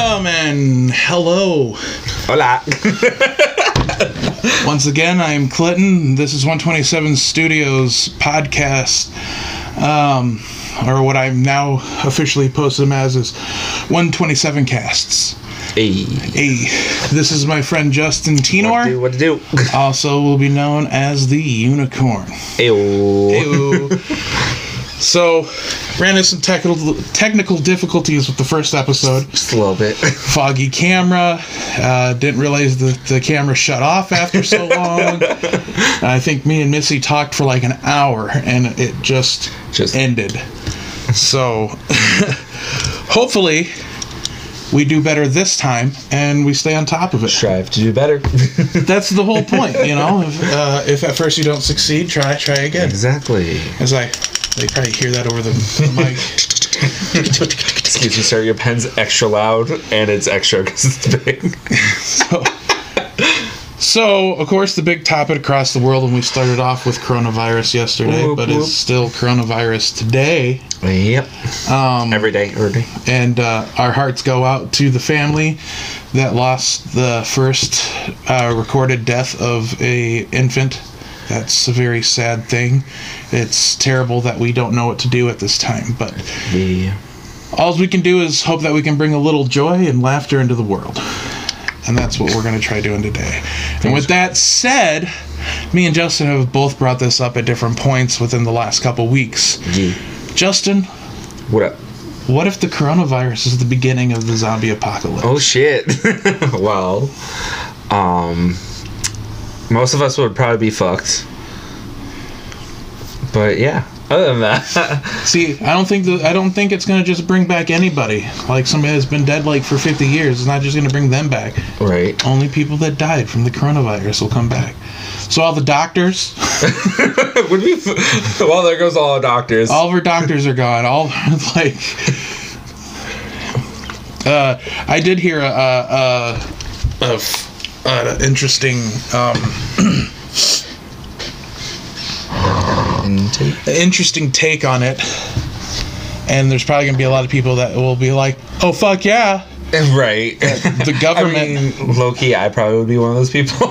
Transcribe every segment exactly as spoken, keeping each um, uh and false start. Welcome and hello. Hola. Once again, I am Clinton. This is one twenty-seven Studios podcast, um, or what I'm now officially posted them as is one twenty-seven Casts. Hey. Hey. This is my friend Justin Tenor. What to do? What to do? Also will be known as the Unicorn. Ayo. Ayo. So, ran into some technical technical difficulties with the first episode. Just a little bit. Foggy camera. Uh, didn't realize that the camera shut off after so long. I think me and Missy talked for like an hour, and it just, just. ended. So, hopefully, we do better this time, and we stay on top of it. Strive to do better. That's the whole point, you know? If, uh, if at first you don't succeed, try, try again. Exactly. As I... They probably hear that over the, the mic. Excuse me, sir. Your pen's extra loud, and it's extra because it's big. so, so, of course, the big topic across the world, and we started off with coronavirus yesterday, whoop, but whoop. It's still coronavirus today. Yep. Um, every day, every day. And uh, our hearts go out to the family that lost the first uh, recorded death of a infant. That's a very sad thing. It's terrible that we don't know what to do at this time, but yeah. All we can do is hope that we can bring a little joy and laughter into the world. And that's what we're going to try doing today. And with that said, me and Justin have both brought this up at different points within the last couple weeks. Yeah. Justin, what up? What if the coronavirus is the beginning of the zombie apocalypse? Oh, shit. Well, um... most of us would probably be fucked. But yeah, other than that. See, I don't think the, I don't think it's gonna just bring back anybody. Like somebody that's been dead like for fifty years, it's not just gonna bring them back. Right. Only people that died from the coronavirus will come back. So all the doctors. Would we? Well, there goes all our doctors. All of our doctors are gone. All like. Uh, I did hear a. a, a, a Uh, interesting um, interesting take on it, and there's probably going to be a lot of people that will be like, oh fuck yeah, right, uh, the government. I mean, low key I probably would be one of those people.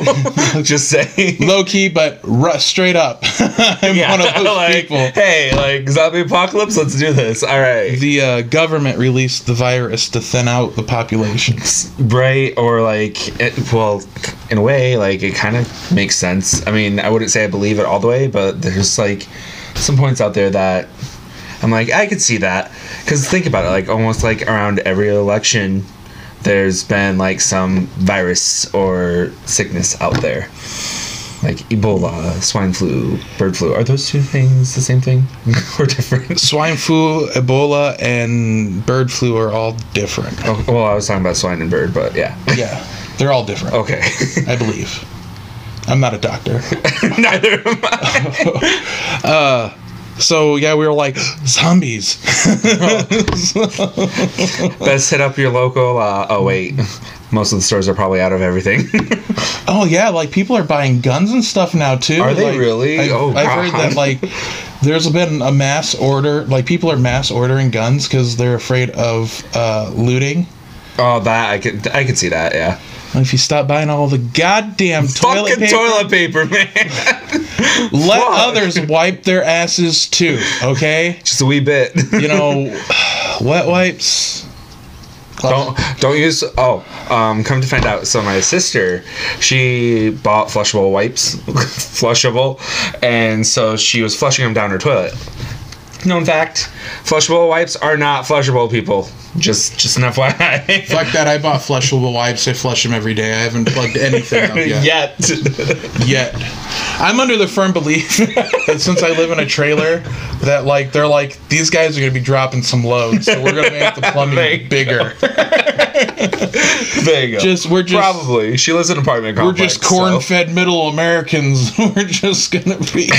Just saying, low key but r- straight up. I'm yeah, one of those like, people. Hey, like zombie apocalypse, let's do this. Alright, the uh, government released the virus to thin out the populations, right? Or like it, well, in a way, like it kind of makes sense. I mean, I wouldn't say I believe it all the way, but there's like some points out there that I'm like, I could see that. Because think about it, like almost like around every election, there's been like some virus or sickness out there. Like Ebola, swine flu, bird flu. Are those two things the same thing or different? Swine flu, Ebola, and bird flu are all different. Oh, well, I was talking about swine and bird, but yeah. Yeah, they're all different. Okay. I believe. I'm not a doctor. Neither am I. uh... So, yeah, we were like, zombies. Best hit up your local, uh, oh, wait. Most of the stores are probably out of everything. Oh, yeah, like, people are buying guns and stuff now, too. Are they like, really? I've, oh, I've God. heard that, like, there's been a mass order. Like, people are mass ordering guns because they're afraid of uh, looting. Oh, that, I could, I could see that, yeah. If you stop buying all the goddamn toilet fucking paper, toilet paper, man. Let Fuck. others wipe their asses too, okay? Just a wee bit. You know, wet wipes. Don't don't use. Oh, um, come to find out. So my sister, she bought flushable wipes, flushable, and so she was flushing them down her toilet. Known fact, flushable wipes are not flushable, people. Just just an F Y I. Fuck that, I bought flushable wipes. I flush them every day. I haven't plugged anything up yet. Yet. Yet. I'm under the firm belief that since I live in a trailer, that like they're like, these guys are going to be dropping some loads, so we're going to make the plumbing bigger. There you go. Just, we're just, Probably. She lives in an apartment complex. We're just corn-fed so. middle Americans. We're just going to be...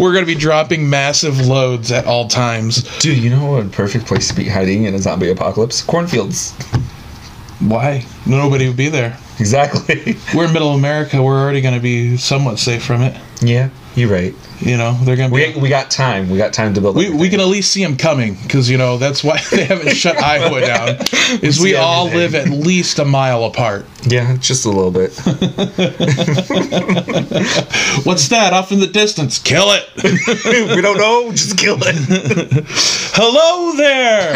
We're going to be dropping massive loads at all times. Dude, you know what a perfect place to be hiding in a zombie apocalypse? Cornfields. Why? Nobody would be there. Exactly. We're in middle America. We're already going to be somewhat safe from it. Yeah, you're right. You know, they're going to be... We, we got time. We got time to build... We, we can at least see them coming, because, you know, that's why they haven't shut Iowa down, is we, we all live at least a mile apart. Yeah, just a little bit. What's that off in the distance? Kill it! We don't know. Just kill it. Hello there!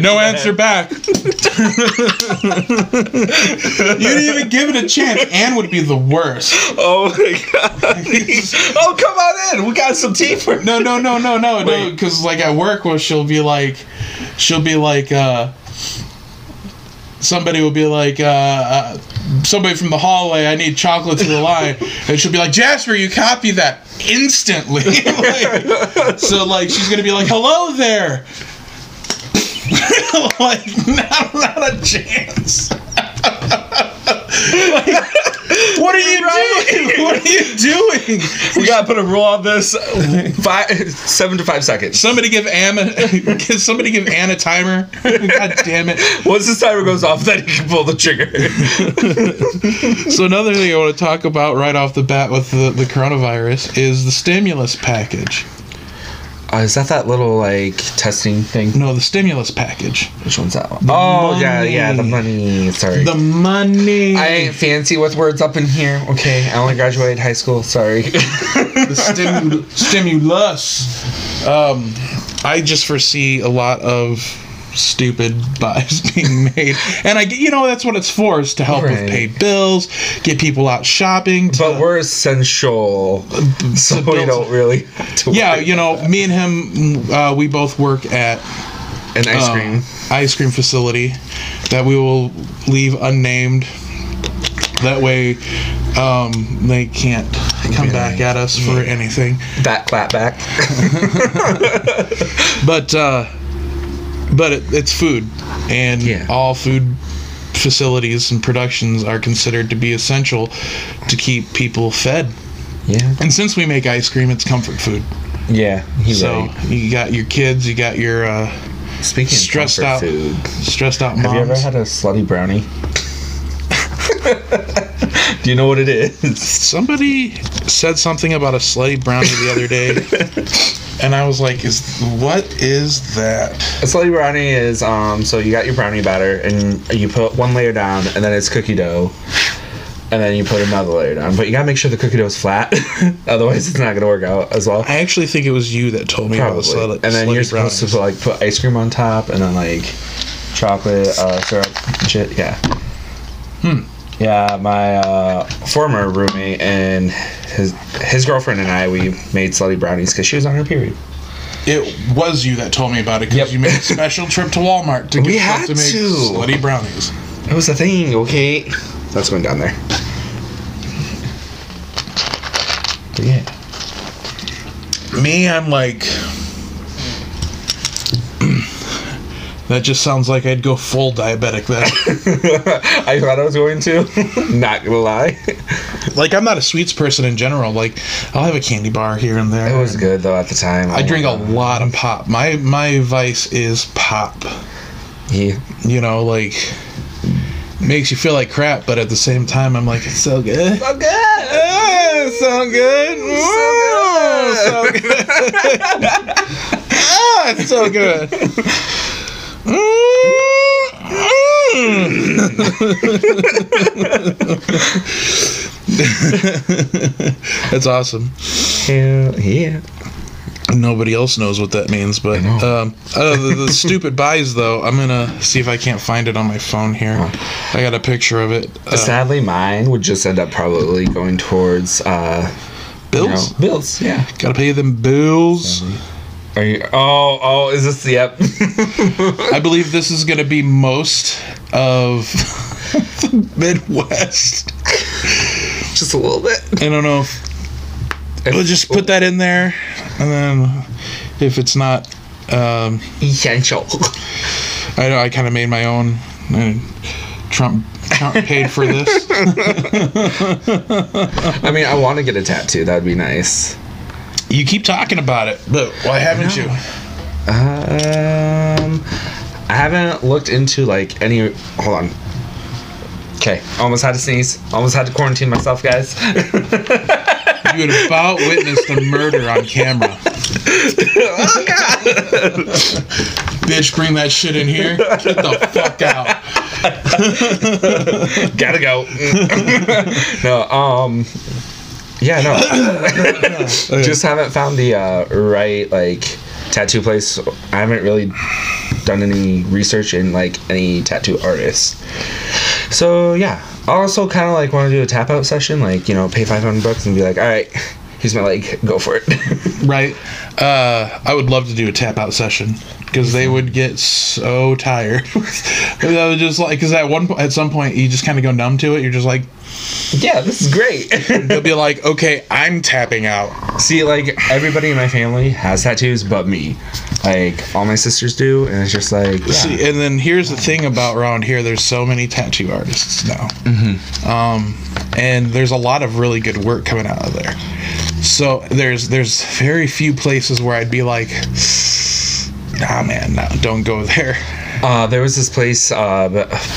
No answer head. back. You didn't even give it a chance. Anne would be the worst. Oh, my God. Oh, come on in. We got some tea for... No, no, no, no, no, no. Because, like, at work, well, she'll be like... She'll be like, uh... Somebody will be like, uh, uh... somebody from the hallway, I need chocolate to the line. And she'll be like, Jasper, you copy that instantly. Like, so, like, she's going to be like, hello there. Like, not, not a chance. Like, what are you right. doing? What are you doing? We gotta put a rule on this. Five, seven to five seconds. Somebody give Anna. Somebody give Anna a timer. God damn it! Once this timer goes off, then you can pull the trigger. So another thing I want to talk about right off the bat with the, the coronavirus is the stimulus package. Uh, is that that little, like, testing thing? No, the stimulus package. Which one's that one? The oh, money. yeah, yeah, the money. Sorry. The money. I ain't fancy with words up in here. Okay, I only graduated high school. Sorry. The stimu- stimulus. Um, I just foresee a lot of stupid buys being made, and I you know that's what it's for, is to help right. with pay bills, get people out shopping, to, but we're essential, so build, we don't really have to yeah you know that. Me and him, uh, we both work at an ice um, cream ice cream facility that we will leave unnamed, that way um, they can't come back at us for anything, that clap back. But uh But it, it's food, and yeah. all food facilities and productions are considered to be essential to keep people fed. Yeah. And since we make ice cream, it's comfort food. Yeah. So right. you got your kids, you got your uh, Speaking stressed of out, food. stressed out moms. Have you ever had a slutty brownie? Do you know what it is? Somebody said something about a slutty brownie the other day. And I was like, "Is what is that?" A slutty brownie is, um, so you got your brownie batter, and you put one layer down, and then it's cookie dough, and then you put another layer down. But you got to make sure the cookie dough is flat, otherwise it's not going to work out as well. I actually think it was you that told me Probably. about slutty brownies. And then you're supposed brownies. to, like, put ice cream on top, and then, like, chocolate, uh, syrup, and shit, yeah. Hmm. Yeah, my uh, former roommate and his his girlfriend and I, we made slutty brownies because she was on her period. It was you that told me about it because yep. you made a special trip to Walmart to get stuff to make to. slutty brownies. It was a thing, okay? That's going down there. But yeah. Me, I'm like... That just sounds like I'd go full diabetic then. I thought I was going to. Not gonna lie. Like, I'm not a sweets person in general. Like, I'll have a candy bar here and there. It was good though at the time. I, I drink a lot of pop. My my vice is pop. Yeah. You know, like, makes you feel like crap, but at the same time, I'm like, it's so good. So good. Oh, so good. So good. So good. Ah, it's so good. That's awesome. Hell yeah. Nobody else knows what that means, but um, uh, the, the stupid buys, though, I'm gonna see if I can't find it on my phone here. Oh. I got a picture of it. Uh, Sadly, mine would just end up probably going towards uh, bills. You know, bills, yeah. Gotta pay them bills. Sadly. Are you, oh, oh, is this the yep? I believe this is going to be most of the Midwest. Just a little bit. I don't know. If, if, we'll just put that in there, and then if it's not um, essential, I know I kind of made my own. I, Trump, Trump paid for this. I mean, I want to get a tattoo. That'd be nice. You keep talking about it, but why haven't you? Um, I haven't looked into, like, any... Hold on. Okay, almost had to sneeze. Almost had to quarantine myself, guys. You had about witnessed a murder on camera. Oh, God. Bitch, bring that shit in here. Get the fuck out. Gotta go. No, um... yeah, no. Just haven't found the uh, right, like, tattoo place. I haven't really done any research in, like, any tattoo artists. So, yeah. I also kind of, like, want to do a tap-out session. Like, you know, pay five hundred bucks and be like, all right, here's my leg. Go for it. Right. Uh, I would love to do a tap-out session because they would get so tired. That would just, like, because at, at some point you just kind of go numb to it. You're just like... yeah, this is great. They'll be like, okay, I'm tapping out. See, like, everybody in my family has tattoos but me. Like, all my sisters do, and it's just like, yeah. See, and then here's the thing about around here, there's so many tattoo artists now. Mm-hmm. Um, and there's a lot of really good work coming out of there. So there's there's very few places where I'd be like, nah, man, no, don't go there. Uh, there was this place uh,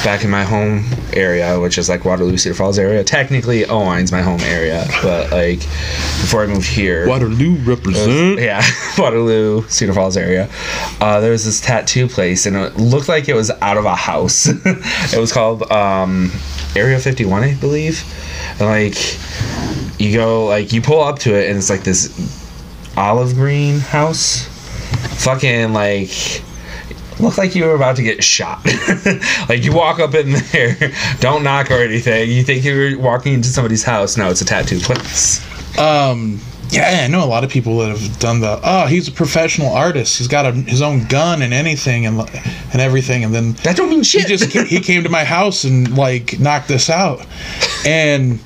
back in my home area, which is like Waterloo, Cedar Falls area. Technically, Owines, my home area, but like before I moved here, Waterloo represent. Was, yeah, Waterloo, Cedar Falls area. Uh, there was this tattoo place, and it looked like it was out of a house. It was called um, Area fifty-one, I believe. And like you go, like you pull up to it, and it's like this olive green house, fucking like. Looked like you were about to get shot. Like, you walk up in there, don't knock or anything. You think you're walking into somebody's house. No, it's a tattoo place. Um, yeah, I know a lot of people that have done the, oh, he's a professional artist. He's got a, his own gun and anything and and everything. And then... that don't mean shit. He just he came to my house and, like, knocked this out. And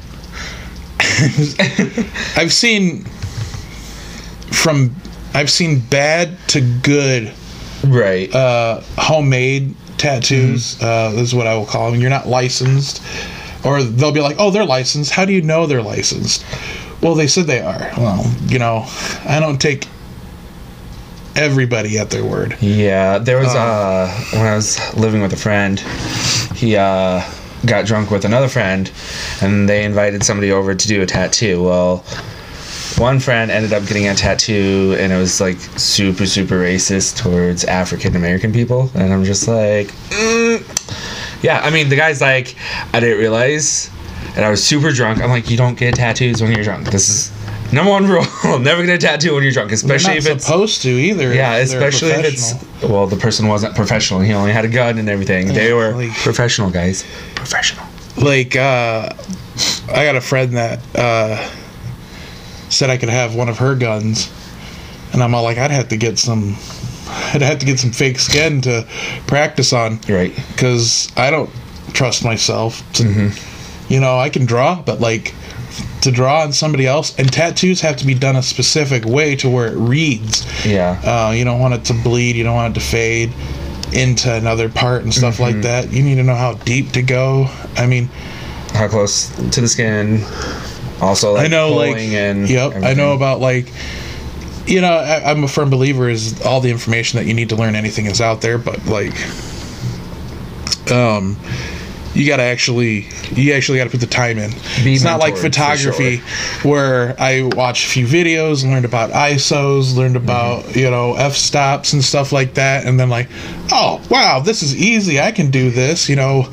I've seen from... I've seen bad to good... right. Uh, homemade tattoos, mm-hmm. uh, is what I will call them. You're not licensed. Or they'll be like, oh, they're licensed. How do you know they're licensed? Well, they said they are. Well, you know, I don't take everybody at their word. Yeah. There was, uh, uh when I was living with a friend, he, uh, got drunk with another friend, and they invited somebody over to do a tattoo. Well... one friend ended up getting a tattoo, and it was, like, super, super racist towards African-American people. And I'm just like, mm. Yeah, I mean, the guy's like, I didn't realize, and I was super drunk. I'm like, you don't get tattoos when you're drunk. This is number one rule. Never get a tattoo when you're drunk, especially if it's... you're not supposed to either. Yeah, especially if it's... well, the person wasn't professional. He only had a gun and everything. Yeah, they were like, professional, guys. Professional. Like, uh, I got a friend that... uh said I could have one of her guns, and I'm all like, I'd have to get some, I'd have to get some fake skin to practice on, right? Because I don't trust myself. To, mm-hmm. You know, I can draw, but like to draw on somebody else, and tattoos have to be done a specific way to where it reads. Yeah, uh, you don't want it to bleed, you don't want it to fade into another part and stuff mm-hmm. like that. You need to know how deep to go. I mean, how close to the skin. Also, like, I know, like, and yep, everything. I know about, like, you know, I, I'm a firm believer is all the information that you need to learn anything is out there, but, like, um, you gotta actually, you actually gotta put the time in. Be it's mentored, not like photography, sure. Where I watched a few videos and learned about I S Os, learned about, mm-hmm. you know, f-stops and stuff like that, and then, like, oh, wow, this is easy, I can do this, you know,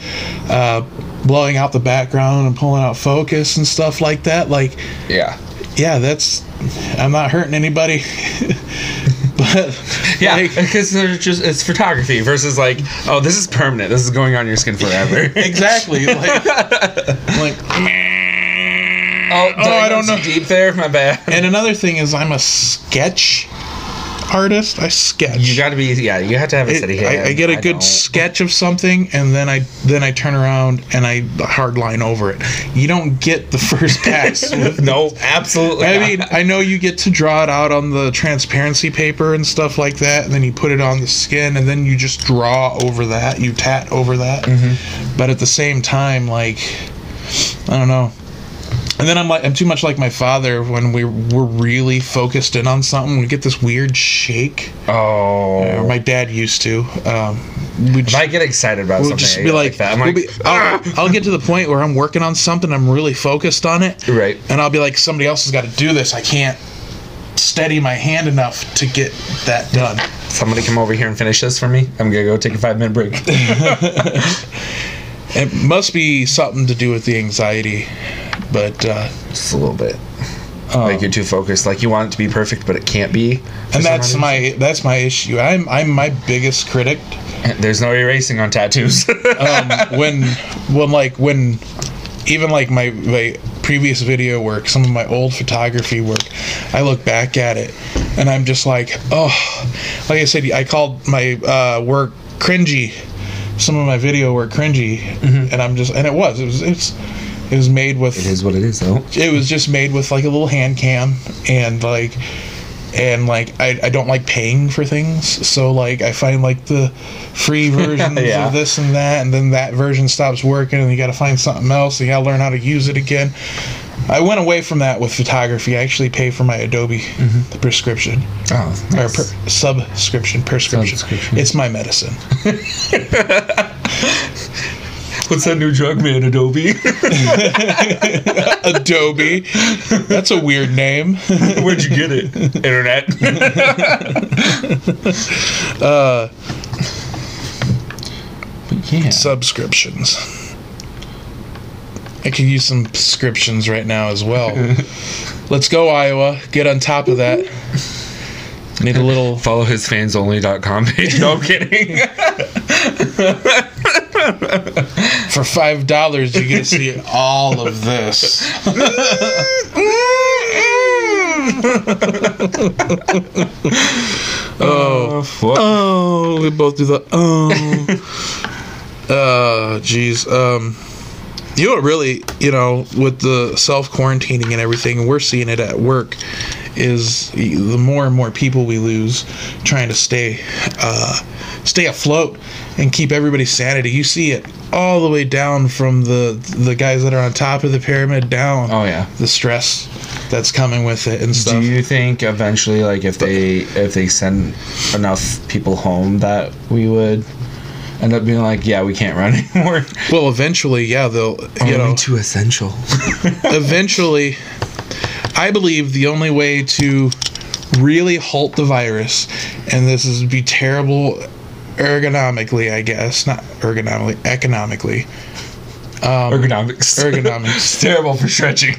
uh, blowing out the background and pulling out focus and stuff like that. Like, yeah, yeah, that's, I'm not hurting anybody. But yeah, because like, they're just, it's photography versus like, oh, this is permanent, this is going on your skin forever. Exactly. Like, like oh, oh I don't know, deep there, my bad. And another thing is I'm a sketch artist. I sketch. You gotta be, yeah, you have to have a steady hand. I, I get a I good don't. sketch of something, and then I then I turn around and I hard line over it. You don't get the first pass. No, absolutely. I mean, I know you get to draw it out on the transparency paper and stuff like that, and then you put it on the skin, and then you just draw over that, you tat over that. Mm-hmm. But at the same time, like, I don't know. And then I'm like, I'm too much like my father when we we're really focused in on something. We get this weird shake. Oh. Or my dad used to. Um, Would you, I get excited about we'll something just be like, like that. I'm we'll like, be, I'll, I'll get to the point where I'm working on something, I'm really focused on it, right? And I'll be like, somebody else has got to do this. I can't steady my hand enough to get that done. Somebody come over here and finish this for me. I'm gonna go take a five minute break. It must be something to do with the anxiety, but uh, just a little bit. Um, like you're too focused. Like you want it to be perfect, but it can't be. And that's my that's my issue. I'm I'm my biggest critic. There's no erasing on tattoos. um, when when like when even like my my previous video work, some of my old photography work, I look back at it and I'm just like, oh, like I said, I called my uh, work cringy. Some of my video were cringy, mm-hmm. and I'm just and it was it was it's. It was made with... It is what it is, though. It was just made with, like, a little hand cam, and, like, and, like, I, I don't like paying for things, so, like, I find, like, the free versions yeah. of this and that, and then that version stops working, and you gotta find something else, and you gotta learn how to use it again. I went away from that with photography. I actually pay for my Adobe mm-hmm. prescription. Oh, nice. Or per, subscription, prescription. Subscription. It's my medicine. What's that new drug, man? Adobe? Adobe? That's a weird name. Where'd you get it? Internet? uh, but yeah. Subscriptions. I could use some subscriptions right now as well. Let's go, Iowa. Get on top of that. Need a little... Follow his fans only dot com page. No, I'm kidding. For five dollars, you get to see all of this. oh, what? oh, we both do the oh. uh, geez. Um, you know, really, you know, with the self quarantining and everything, we're seeing it at work. Is the more and more people we lose trying to stay uh, stay afloat and keep everybody's sanity. You see it all the way down from the the guys that are on top of the pyramid down. Oh yeah, the stress that's coming with it and stuff. Do you think eventually, like if they if they send enough people home, that we would end up being like, yeah, we can't run anymore? Well, eventually, yeah, they'll you only know too essential. Eventually. I believe the only way to really halt the virus, and this is be terrible ergonomically, I guess, not ergonomically, economically. Um, ergonomics. Ergonomics. It's terrible for stretching.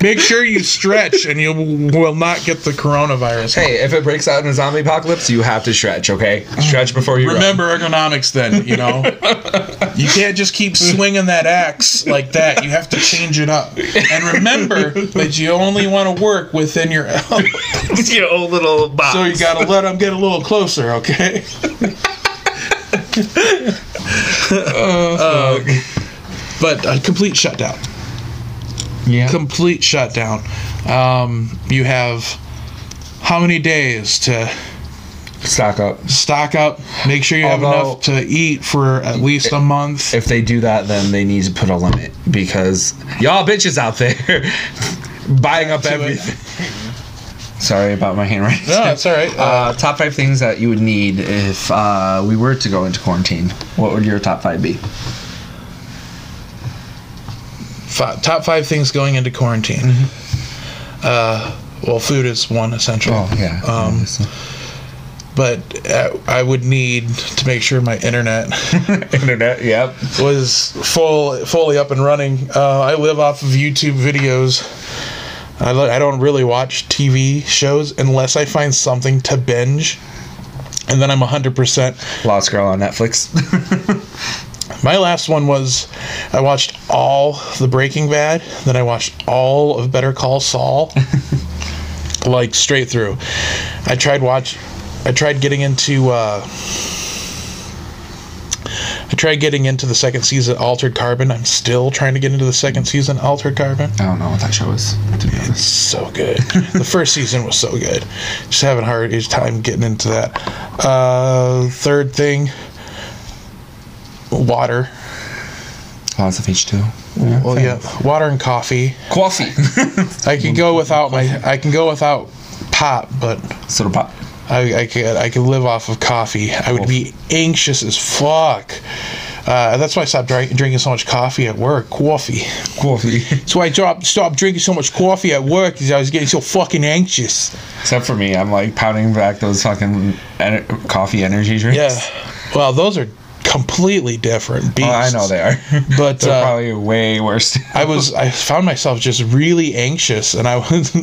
Make sure you stretch, and you will not get the coronavirus. Hey, if it breaks out in a zombie apocalypse, you have to stretch, okay? Stretch before you Remember run. Ergonomics then, you know? You can't just keep swinging that axe like that. You have to change it up. And remember that you only want to work within your, your own little box. So you got to let them get a little closer, okay? oh, uh, but a complete shutdown. Yeah. Complete shutdown. Um, you have how many days to stock up? Stock up. Make sure you Although, have enough to eat for at least if, a month. If they do that, then they need to put a limit because y'all bitches out there buying up everything. It. Sorry about my handwriting. No, it's all right. Uh, uh, top five things that you would need if uh, we were to go into quarantine. What would your top five be? Five, top five things going into quarantine. Mm-hmm. uh, well, food is one essential. Oh, yeah. Um, but uh, I would need to make sure my internet, internet, yep, was full, fully up and running. Uh, I live off of YouTube videos. I, lo- I don't really watch T V shows unless I find something to binge, and then I'm one hundred percent Lost Girl on Netflix. My last one was I watched all the Breaking Bad, then I watched all of Better Call Saul, like straight through. I tried watch, I tried getting into, uh, I tried getting into the second season of Altered Carbon. I'm still trying to get into the second season of Altered Carbon. I don't know what that show is. It's so good. The first season was so good. Just having a hard time getting into that. Uh, third thing. Water. Lots of H two O. Yeah, well, yeah, water and coffee. Coffee. I can go without my. I can go without pop, but soda pop. I, I could I could live off of coffee. I would be anxious as fuck. Uh, that's why I stopped dry, drinking so much coffee at work. Coffee. Coffee. That's why I dropped, stopped drinking so much coffee at work, because I was getting so fucking anxious. Except for me. I'm like pounding back those fucking en- coffee energy drinks. Yeah. Well, those are completely different beasts. Oh, I know they are. But they're uh, probably way worse. I was. I found myself just really anxious, and I was...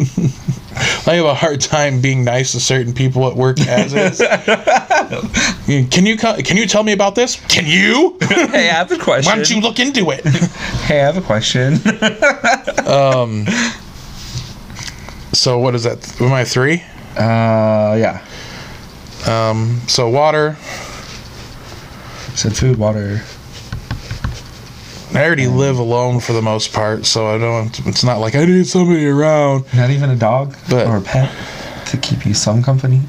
I have a hard time being nice to certain people at work as is. Can you can you tell me about this? Can you? Hey, I have a question. Why don't you look into it? Hey, I have a question. um. So what is that? Am I three? Uh, yeah. Um. So water. I said food, water. I already live alone for the most part, so I don't. It's not like I need somebody around. Not even a dog, but, or a pet to keep you some company.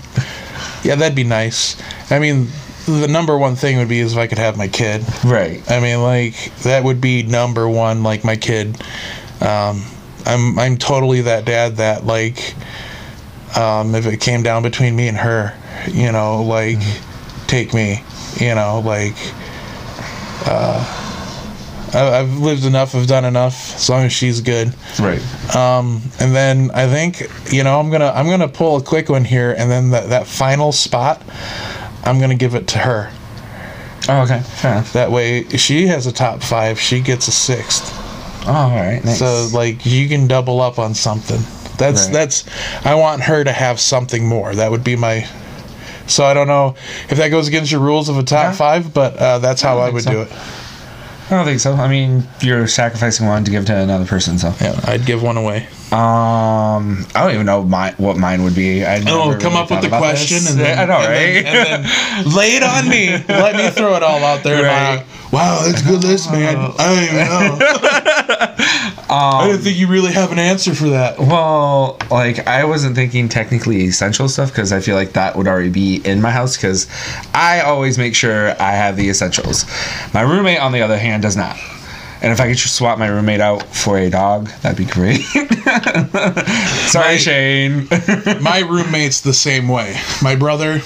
Yeah, that'd be nice. I mean, the number one thing would be is if I could have my kid. Right. I mean, like that would be number one. Like my kid. Um, I'm I'm totally that dad that like, um, if it came down between me and her, you know, like, mm-hmm. take me, you know, like. Uh, I've lived enough, I've done enough, as long as she's good. Right. Um, and then I think, you know, I'm gonna I'm gonna pull a quick one here, and then that, that final spot, I'm gonna give it to her. Oh, okay. Fair enough. That way, she has a top five, she gets a sixth. Oh, all right. Nice. So like, you can double up on something. That's right. That's. I want her to have something more. That would be my. So I don't know if that goes against your rules of a top yeah. five, but uh, that's how I, I would so. do it. I don't think so. I mean, you're sacrificing one to give to another person, so yeah, I'd give one away. Um, I don't even know my, what mine would be. I'd oh, come really up with the question this. and then, I know, and right? Then, and then lay it on me. Let me throw it all out there. Right. And I, wow, that's a good list, man. I don't even know. um, I didn't think you really have an answer for that. Well, like I wasn't thinking technically essential stuff because I feel like that would already be in my house because I always make sure I have the essentials. My roommate, on the other hand, does not. And if I could just swap my roommate out for a dog, that'd be great. Sorry, my, Shane. My roommate's the same way. My brother,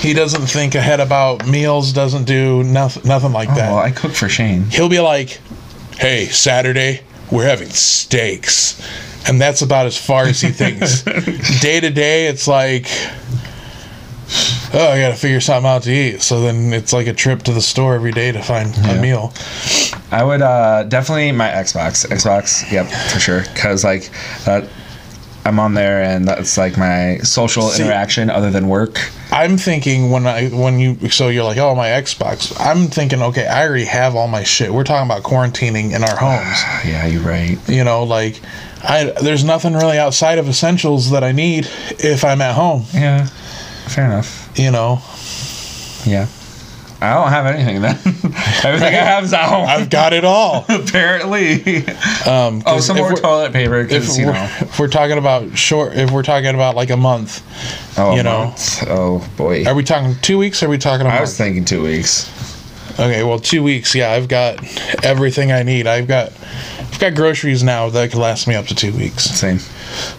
he doesn't think ahead about meals, doesn't do nothing, nothing like oh, that. Well, I cook for Shane. He'll be like, hey, Saturday, we're having steaks. And that's about as far as he thinks. Day to day, it's like... oh, I gotta figure something out to eat. So then it's like a trip to the store every day to find yeah. a meal. I would uh, definitely my Xbox. Xbox, yep, for sure. Because like uh, I'm on there, and that's like my social See, interaction other than work. I'm thinking when I when you so you're like, oh, my Xbox. I'm thinking, okay, I already have all my shit. We're talking about quarantining in our homes. Uh, yeah, you're right. You know, like I there's nothing really outside of essentials that I need if I'm at home. Yeah. Fair enough. You know. Yeah. I don't have anything then. Everything I have is at home. I've got it all. Apparently. Um, oh, some more toilet paper. If, you we're, know. if we're talking about short, if we're talking about like a month, oh, you know. Month. Oh, boy. Are we talking two weeks or are we talking about? I was thinking two weeks. Okay, well, two weeks. Yeah, I've got everything I need. I've got I've got groceries now that could last me up to two weeks. Same.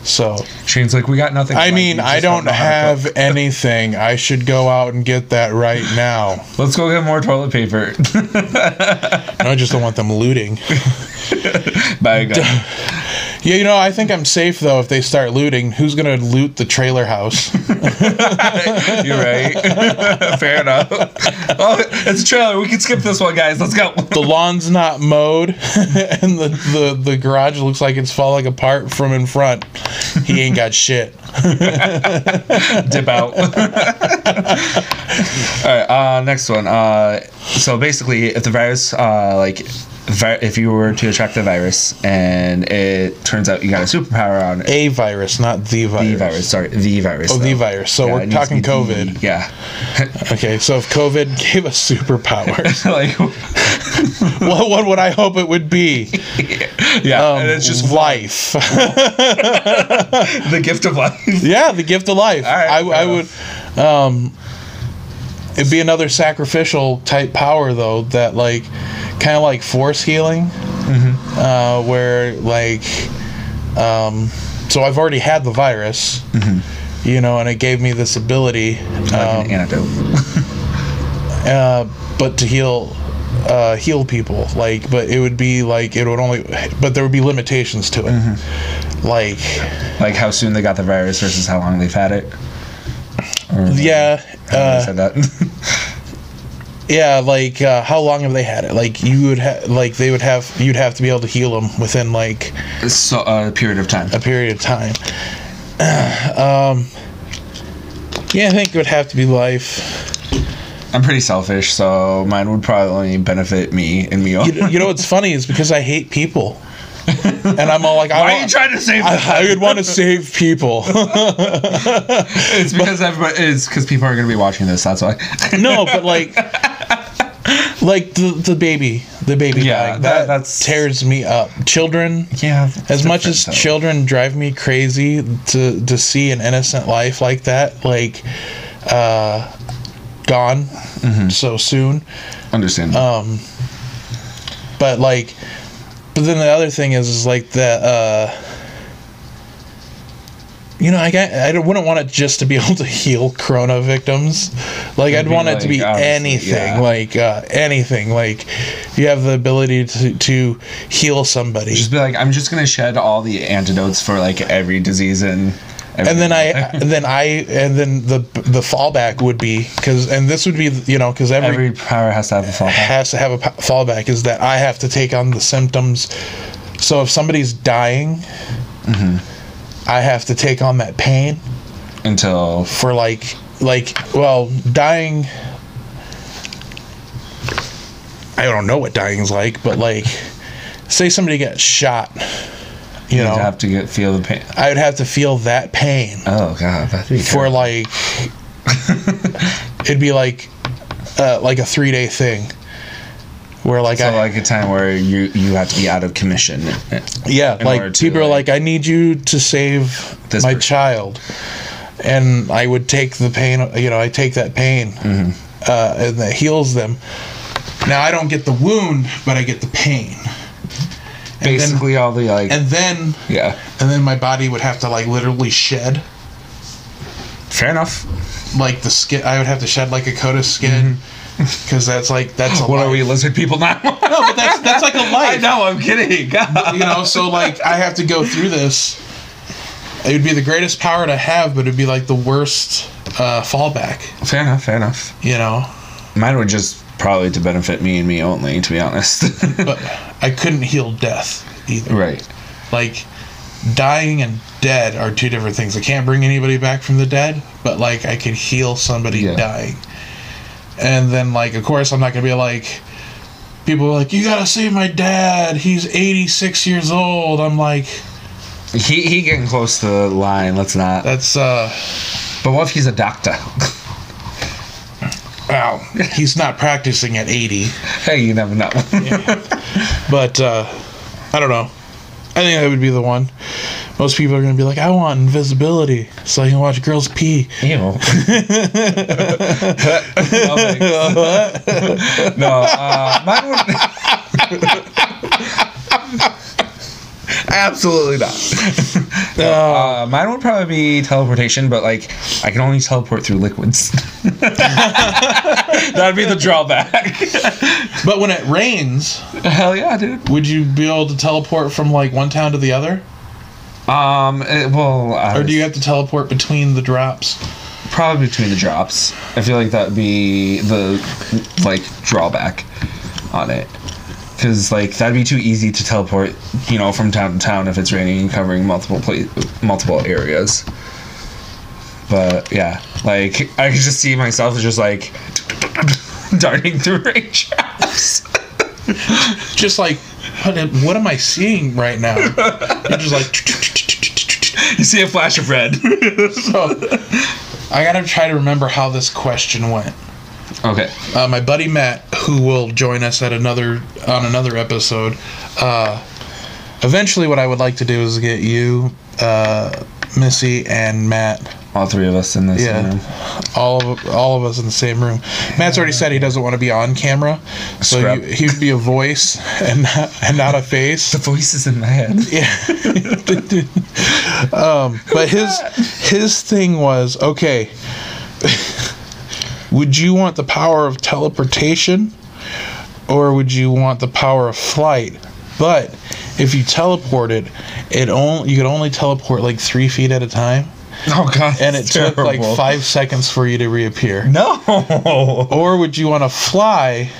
So Shane's like, we got nothing. I mean, I don't have anything. I should go out and get that right now. Let's go get more toilet paper. No, I just don't want them looting. Buy a gun. Yeah, you know, I think I'm safe though. If they start looting, who's gonna loot the trailer house? You're right. Fair enough. Oh, it's a trailer. We can skip this one, guys. Let's go. The lawn's not mowed, and the, the the garage looks like it's falling apart from in front. He ain't got shit. Dip out. All right. Uh, next one. Uh, so basically, if the virus, uh, like, vi- if you were to attract the virus, and it turns out you got a superpower on it. A virus, not the virus. The virus. Sorry, the virus. Oh, though. the virus. So yeah, we're talking COVID. The, yeah. Okay. So if COVID gave us superpowers, like, what, what would I hope it would be? Yeah, um, and it's just life. The gift of life. Yeah, the gift of life. All right, I, I would. Um, it'd be another sacrificial type power, though, that like, kind of like force healing, mm-hmm. uh, where like, um, so I've already had the virus. Mm-hmm. you know, and it gave me this ability. Like um, an antidote. uh, but to heal... Uh, heal people, like, but it would be like it would only, but there would be limitations to it, mm-hmm. like, like how soon they got the virus versus how long they've had it. Or yeah, they, uh, said that. yeah, like uh, how long have they had it? Like you would have, like they would have, you'd have to be able to heal them within like so, uh, a period of time. A period of time. um, yeah, I think it would have to be life. I'm pretty selfish, so mine would probably benefit me and me. You, you know what's funny is because I hate people, and I'm all like, I "Why want, are you trying to save?" I, I would want to save people. It's because but, everybody. It's because people are going to be watching this. That's why. No, but like, like the the baby, the baby. Yeah, dying, that that's, tears me up. Children. Yeah. As much as though. Children drive me crazy to to see an innocent life like that, like. uh Gone mm-hmm. so soon. Understandable. Um, but like, but then the other thing is, is like that. Uh, you know, I got, I wouldn't want it just to be able to heal Corona victims. Like, It'd I'd want like, it to be anything, yeah. like uh, anything. Like, you have the ability to to heal somebody. Just be like, I'm just gonna shed all the antidotes for like every disease and. Everything. And then I, then I, and then the the fallback would be because, and this would be, you know, because every, every power has to have a fallback. Has to have a fallback is that I have to take on the symptoms. So if somebody's dying, mm-hmm. I have to take on that pain until for like like well dying. I don't know what dying is like, but like, say somebody got shot. You You'd know, have to get feel the pain. I would have to feel that pain. Oh god, that'd be for terrible. Like it'd be like uh, like a three day thing, where like so I, like a time where you you have to be out of commission. Yeah, like to, people like, are like, I need you to save this my person. Child, and I would take the pain. You know, I take that pain, mm-hmm. uh, and that heals them. Now I don't get the wound, but I get the pain. Basically then, all the like and then yeah and then my body would have to like literally shed fair enough like the skin I would have to shed like a coat of skin because mm-hmm. that's like that's a what life. Are we lizard people now? No, but that's that's like a life. I know, I'm kidding. But, you know, so like I have to go through this. It would be the greatest power to have, but it'd be like the worst uh, fallback. Fair enough, fair enough. You know, mine would just probably to benefit me and me only, to be honest. But I couldn't heal death either. Right. Like, dying and dead are two different things. I can't bring anybody back from the dead, but, like, I could heal somebody yeah. dying. And then, like, of course, I'm not going to be like... People are like, you got to save my dad. He's eighty-six years old. I'm like... He he getting close to the line. Let's not. That's, uh... But what if he's a doctor? Wow, he's not practicing at eighty. Hey, you never know. yeah. But, uh, I don't know. I think that would be the one. Most people are going to be like, I want invisibility so I can watch girls pee. Ew. no, no uh, mine would... Absolutely not. no, uh, mine would probably be teleportation, but like I can only teleport through liquids. That'd be the drawback. But when it rains, hell yeah, dude. Would you be able to teleport from like one town to the other? Um, it, well, I or do you have to teleport between the drops? Probably between the drops. I feel like that'd be the like drawback on it. Because, like, that'd be too easy to teleport, you know, from town to town if it's raining and covering multiple pla- multiple areas. But, yeah. Like, I could just see myself as just, like, darting through raindrops. Just like, what am I seeing right now? You're just like... You see a flash of red. So, I gotta try to remember how this question went. Okay. Uh, my buddy Matt, who will join us at another on another episode, uh, eventually what I would like to do is get you, uh, Missy, and Matt. All three of us in the yeah. same room. All of, all of us in the same room. Matt's already said he doesn't want to be on camera, so you, he'd be a voice and not, and not a face. The voice is in my head. Yeah. Um, but his his thing was, okay, would you want the power of teleportation or would you want the power of flight? But if you teleported, it only you could only teleport like three feet at a time. Oh God! And it took like five seconds for you to reappear. No. Or would you want to fly,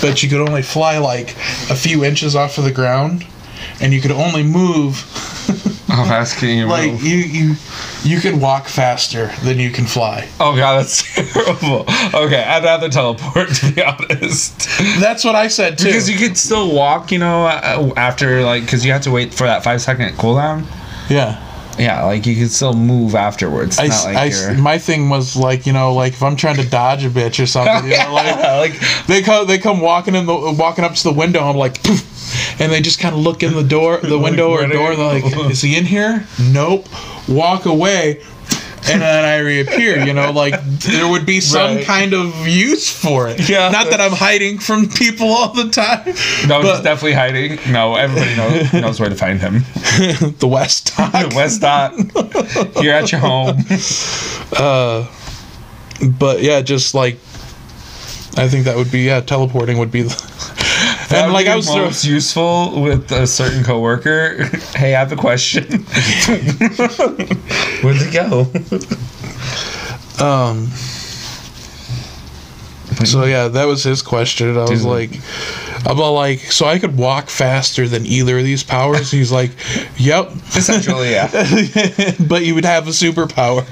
but you could only fly like a few inches off of the ground, and you could only move. Oh, that's kidding you. Like move. you, you, you could walk faster than you can fly. Oh God, that's terrible. Okay, I'd rather teleport, to be honest. That's what I said too. Because you could still walk, you know, after like because you have to wait for that five second cooldown. Yeah. Yeah, like you can still move afterwards. I, not like I, you're... My thing was like, you know, like if I'm trying to dodge a bitch or something, oh, you yeah. know, like, like they come, they come walking in the walking up to the window. I'm like, poof, and they just kind of look in the door, the window like, or door. And they're like, is he in here? Nope. Walk away, and then I reappear. You know, like there would be some right. kind of use for it. Yeah. Not that I'm hiding from people all the time. No, but he's definitely hiding. No, everybody knows knows where to find him. The West Dock. The West Dock. You're at your home. Uh, but yeah, just like I think that would be yeah, teleporting would be. The, That and would like be I was most through- useful with a certain coworker. Hey, I have a question. Where'd it go? Um. So yeah, that was his question. I was Dude. like, I'm all like, so I could walk faster than either of these powers. He's like, yep, essentially, yeah. But you would have a superpower.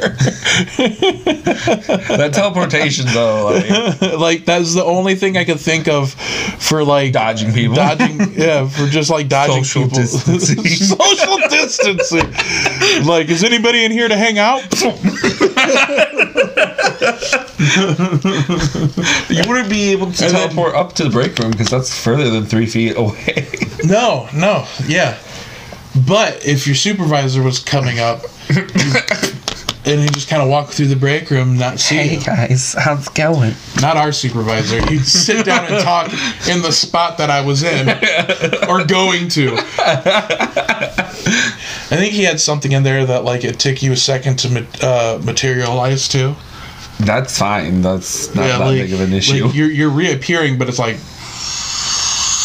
That teleportation though, like, like that's the only thing I could think of for like dodging people, dodging, yeah, for just like dodging social people, distancing. Social distancing. Like, is anybody in here to hang out? You wouldn't be able to and teleport then, up to the break room because that's further than three feet away. No, no, yeah. But if your supervisor was coming up you, and he just kind of walked through the break room, not see Hey, you. guys, how's it going? Not our supervisor. You'd sit down and talk in the spot that I was in or going to. I think he had something in there that like it took you a second to uh, materialize to. That's fine. That's not yeah, that like, big of an issue. Like you're you're reappearing, but it's like,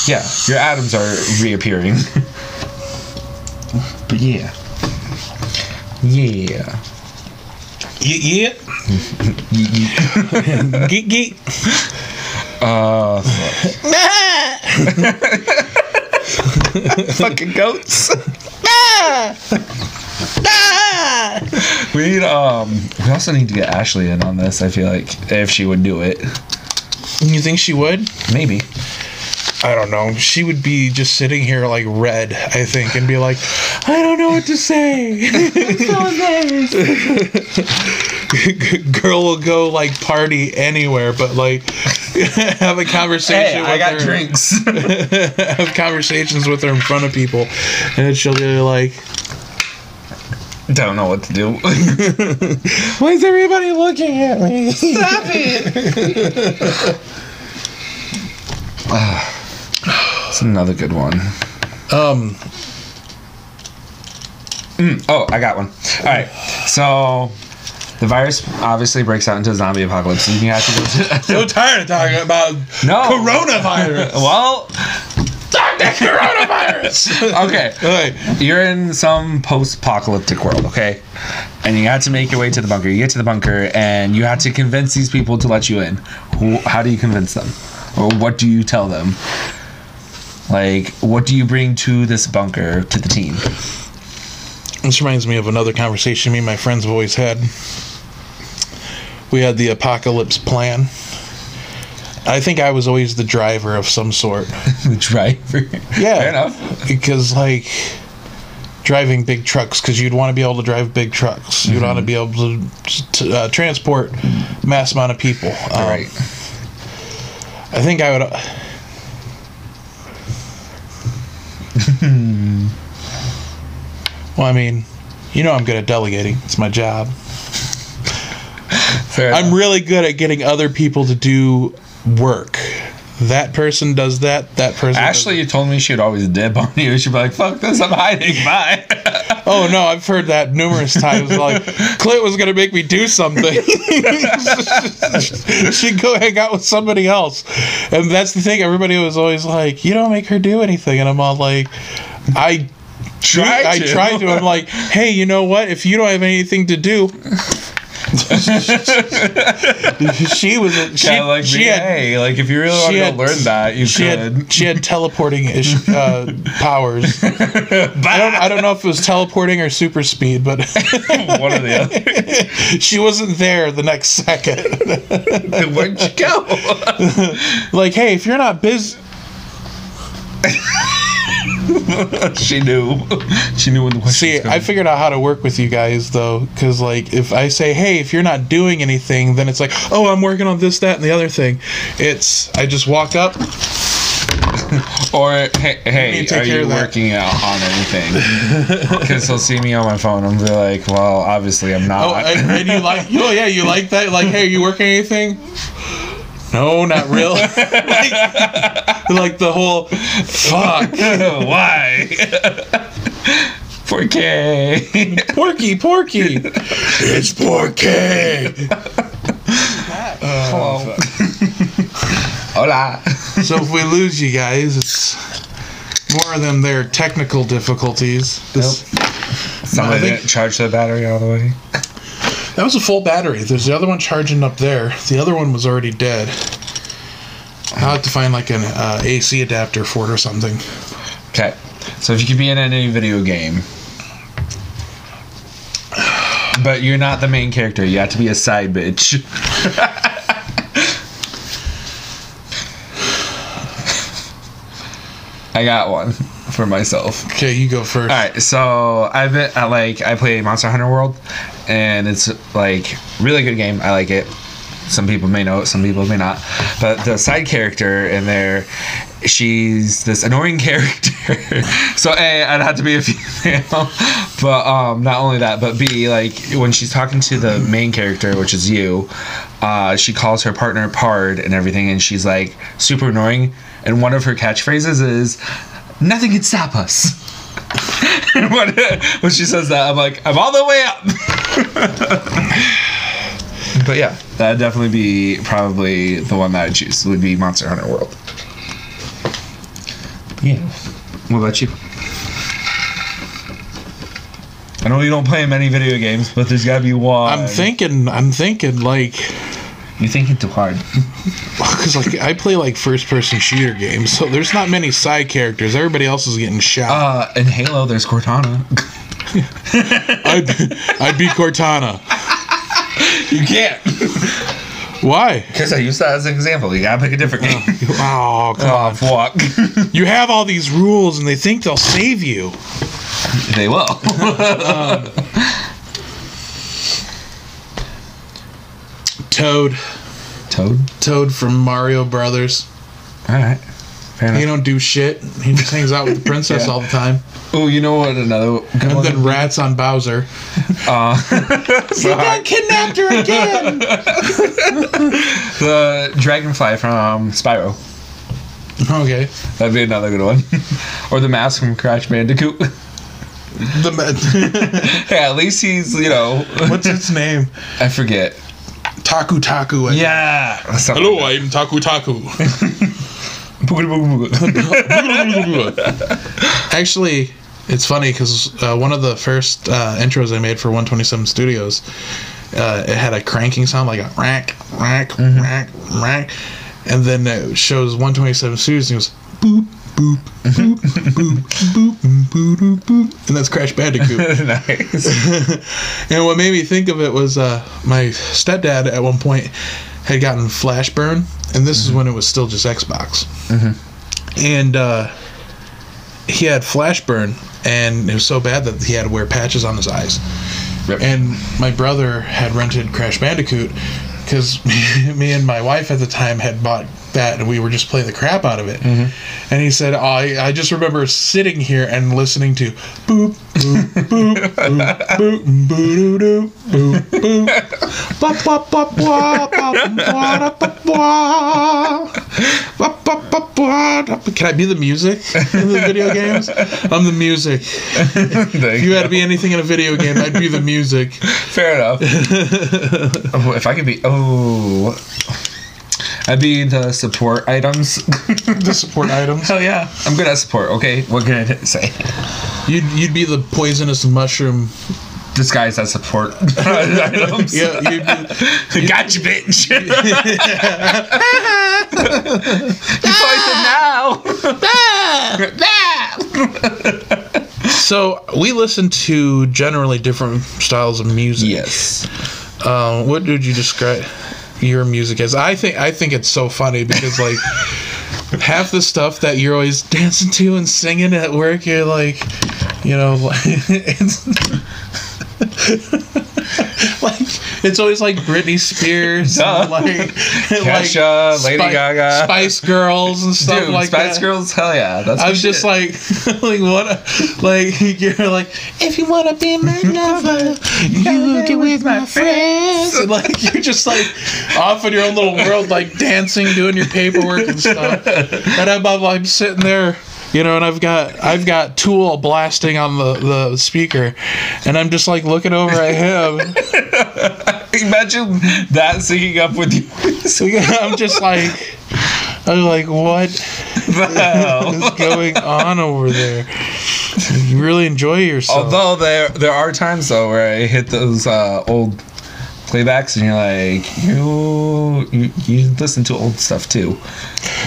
yeah, your atoms are reappearing. But yeah, yeah, yeah, yeah, geek geek. Uh, fucking goats. We need um we also need to get Ashley in on this, I feel like, if she would do it. You think she would? Maybe. I don't know. She would be just sitting here like red, I think, and be like, I don't know what to say. I'm so embarrassed. Girl will go like party anywhere, but like have a conversation hey, with her. I got her. Drinks. Have conversations with her in front of people. And she'll be like, don't know what to do. Why is everybody looking at me? Stop it. It's another good one. Um. Mm, oh, I got one. All right. So the virus obviously breaks out into a zombie apocalypse. And you have to go to. So tired of talking about no. coronavirus. Well. That coronavirus. Okay. Right. You're in some post-apocalyptic world, okay? And you have to make your way to the bunker. You get to the bunker, and you have to convince these people to let you in. Who, how do you convince them? Or what do you tell them? Like, what do you bring to this bunker, to the team? This reminds me of another conversation me and my friends have always had. We had the apocalypse plan. I think I was always the driver of some sort. The driver? Yeah. Fair enough. Because, like, driving big trucks, because you'd want to be able to drive big trucks. You'd mm-hmm. want to be able to, to uh, transport mass amount of people. Um, All right. I think I would... Uh, well, I mean, you know I'm good at delegating. It's my job. Fair I'm enough. Really good at getting other people to do... work that person does that, that person Ashley does that. Told me she would always dip on you. She'd be like, fuck this, I'm hiding, bye. Oh, no, I've heard that numerous times. Like, Clint was going to make me do something. She'd go hang out with somebody else. And that's the thing. Everybody was always like, you don't make her do anything. And I'm all like, I tried I, I tried to. I'm like, hey, you know what? If you don't have anything to do... she was a, she, yeah, like she had, hey, like if you really want to had, learn that you she could had, she had teleporting ish, uh, powers. I don't I don't know if it was teleporting or super speed, but one or the other. She wasn't there the next second. Where'd you go? Like, hey, if you're not busy. She knew. She knew when the question was coming. See, I figured out how to work with you guys, though, because, like, if I say, hey, if you're not doing anything, then it's like, oh, I'm working on this, that, and the other thing. It's, I just walk up. Or, hey, hey are you working out on anything? Because he'll see me on my phone and be like, well, obviously I'm not. Oh, and, and you like, oh, yeah, you like that? Like, hey, are you working anything? No, not real. like, like the whole fuck. Why? Porky. Porky, Porky. It's Porky. Hello. Hola. So if we lose you guys, it's more of them their technical difficulties. Nope. Somebody didn't charge their battery all the way. That was a full battery. There's the other one charging up there. The other one was already dead. I'll have to find like an uh, A C adapter for it or something. Okay. So if you could be in any video game, but you're not the main character, you have to be a side bitch. I got one for myself. Okay, you go first. All right. So I've been I like I play Monster Hunter World. And it's, like, really good game. I like it. Some people may know it. Some people may not. But the side character in there, she's this annoying character. So, A, I'd have to be a female. But um, not only that, but B, like, when she's talking to the main character, which is you, uh, she calls her partner Pard and everything. And she's, like, super annoying. And one of her catchphrases is, nothing can stop us. And when, when she says that, I'm like, I'm all the way up. But yeah, that'd definitely be probably the one that I'd choose. It would be Monster Hunter World. Yeah. What about you? I know you don't play many video games, but there's gotta be one. I'm thinking. I'm thinking like. You're thinking too hard. Because like I play like first-person shooter games, so there's not many side characters. Everybody else is getting shot. Uh, in Halo, there's Cortana. I'd, I'd be Cortana. You can't. Why? Because I used that as an example. You gotta pick a different game. Oh, come on. Oh, fuck. You have all these rules, and they think they'll save you. They will. um, Toad. Toad? Toad from Mario Brothers. Alright. Fair enough. He don't do shit. He just hangs out with the princess yeah. all the time. Oh, you know what? Another good and one. Then rats on Bowser. Uh, you got kidnapped her again! The dragonfly from um, Spyro. Okay. That'd be another good one. Or the mask from Crash Bandicoot. The ma- Yeah, at least he's, you know... What's its name? I forget. Taku Taku. I yeah. Hello, like I'm Taku Taku. Actually, it's funny because uh, one of the first uh, intros I made for one twenty-seven Studios, uh, it had a cranking sound like a rack, rack, mm-hmm. rack, rack. And then it shows one twenty-seven Studios and it goes boop, boop, boop, boop, boop, boop, boop, boop. And that's Crash Bandicoot. Nice. And what made me think of it was uh, my stepdad at one point had gotten flash burn, and this mm-hmm. is when it was still just Xbox. Mm-hmm. And uh, he had flash burn, and it was so bad that he had to wear patches on his eyes. Yep. And my brother had rented Crash Bandicoot because me and my wife at the time had bought that, and we were just playing the crap out of it. Mm-hmm. And he said, oh, I, I just remember sitting here and listening to boop, boop, boop, boop, boop, boop, boop, boop, boop, boop. Can I be the music in the video games? I'm the music. If you had to be anything in a video game, I'd be the music. Fair enough. Oh, if I could be... Oh... I'd be the support items. The support items? Hell yeah. I'm good at support, okay? What can I t- say? You'd you'd be the poisonous mushroom. Disguised as support items. Yeah, you'd be, you'd, gotcha, bitch. You poison now. So, we listen to generally different styles of music. Yes. Um, what did you describe your music is? I think I think it's so funny because, like, half the stuff that you're always dancing to and singing at work, you're like, you know, like, it's, like, it's always like Britney Spears, duh, and like, Kesha, like, Lady Spi- Gaga, Spice Girls and stuff. Dude, like Spice that. Girls, hell yeah! That's I'm just like, like what? Like you're like, if you wanna be my lover, you get with my friends. And like you're just like off in your own little world, like dancing, doing your paperwork and stuff. And I'm, I'm, I'm sitting there. You know, and I've got I've got Tool blasting on the, the speaker, and I'm just like looking over at him. Imagine that syncing up with you. I'm just like, I'm like, what the hell is going on over there? You really enjoy yourself. Although there there are times though where I hit those uh, old playbacks and you're like, you, you you listen to old stuff too,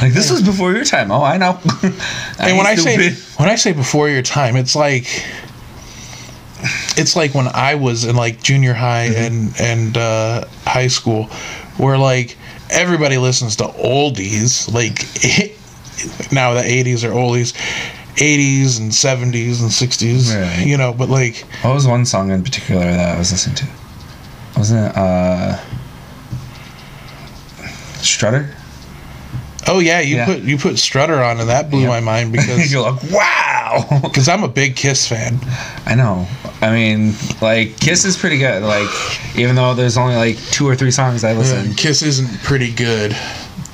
like this was before your time. Oh, I know. I and when I say be- when I say before your time, it's like it's like when I was in like junior high mm-hmm. and and uh, high school, where like everybody listens to oldies, like now the eighties are oldies. eighties and seventies and sixties, right. You know. But like, what was one song in particular that I was listening to? Wasn't it uh, Strutter? Oh yeah, you yeah. put you put Strutter on, and that blew yep. my mind because you're like, wow, because I'm a big Kiss fan. I know. I mean, like Kiss is pretty good. Like even though there's only like two or three songs I listen. Yeah, Kiss isn't pretty good.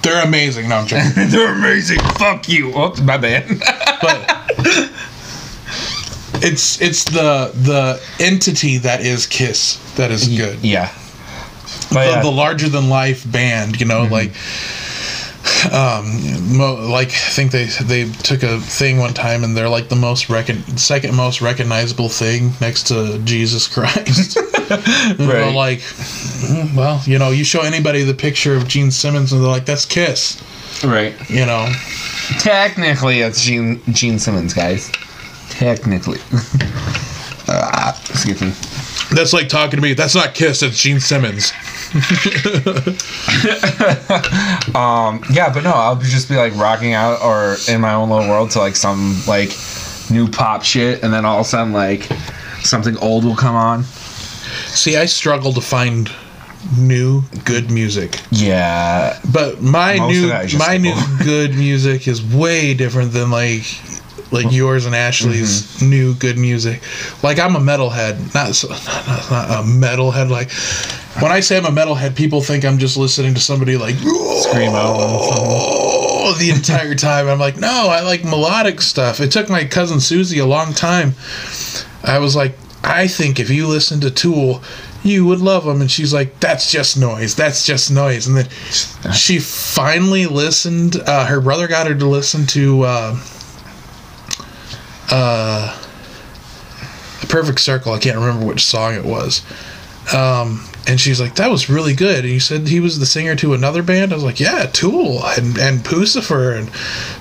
They're amazing. No, I'm joking. They're amazing. Fuck you. Oops, my bad. But it's it's the the entity that is Kiss that is good. Yeah. But the, yeah. the larger than life band, you know, mm-hmm. like um mo- like I think they they took a thing one time and they're like the most recon- second most recognizable thing next to Jesus Christ. Right. You know, like, well, you know, you show anybody the picture of Gene Simmons and they're like, that's Kiss. Right. You know. Technically it's Gene Gene Simmons, guys. Technically. uh, excuse me. That's like talking to me. That's not Kiss, that's Gene Simmons. um, yeah, but no, I'll just be like rocking out or in my own little world to like some like new pop shit, and then all of a sudden like something old will come on. See, I struggle to find new good music. Yeah. But my Most new my new good music is way different than like Like yours and Ashley's mm-hmm. new good music. Like I'm a metalhead, not, so, not not a metalhead. Like when I say I'm a metalhead, people think I'm just listening to somebody like scream oh, the entire time. I'm like, no, I like melodic stuff. It took my cousin Susie a long time. I was like, I think if you listen to Tool, you would love them. And she's like, that's just noise. That's just noise. And then she finally listened. Uh, her brother got her to listen to. Uh, Uh, a Perfect Circle. I can't remember which song it was. Um, and she's like, that was really good. And you said he was the singer to another band? I was like, yeah, Tool and, and Pucifer. And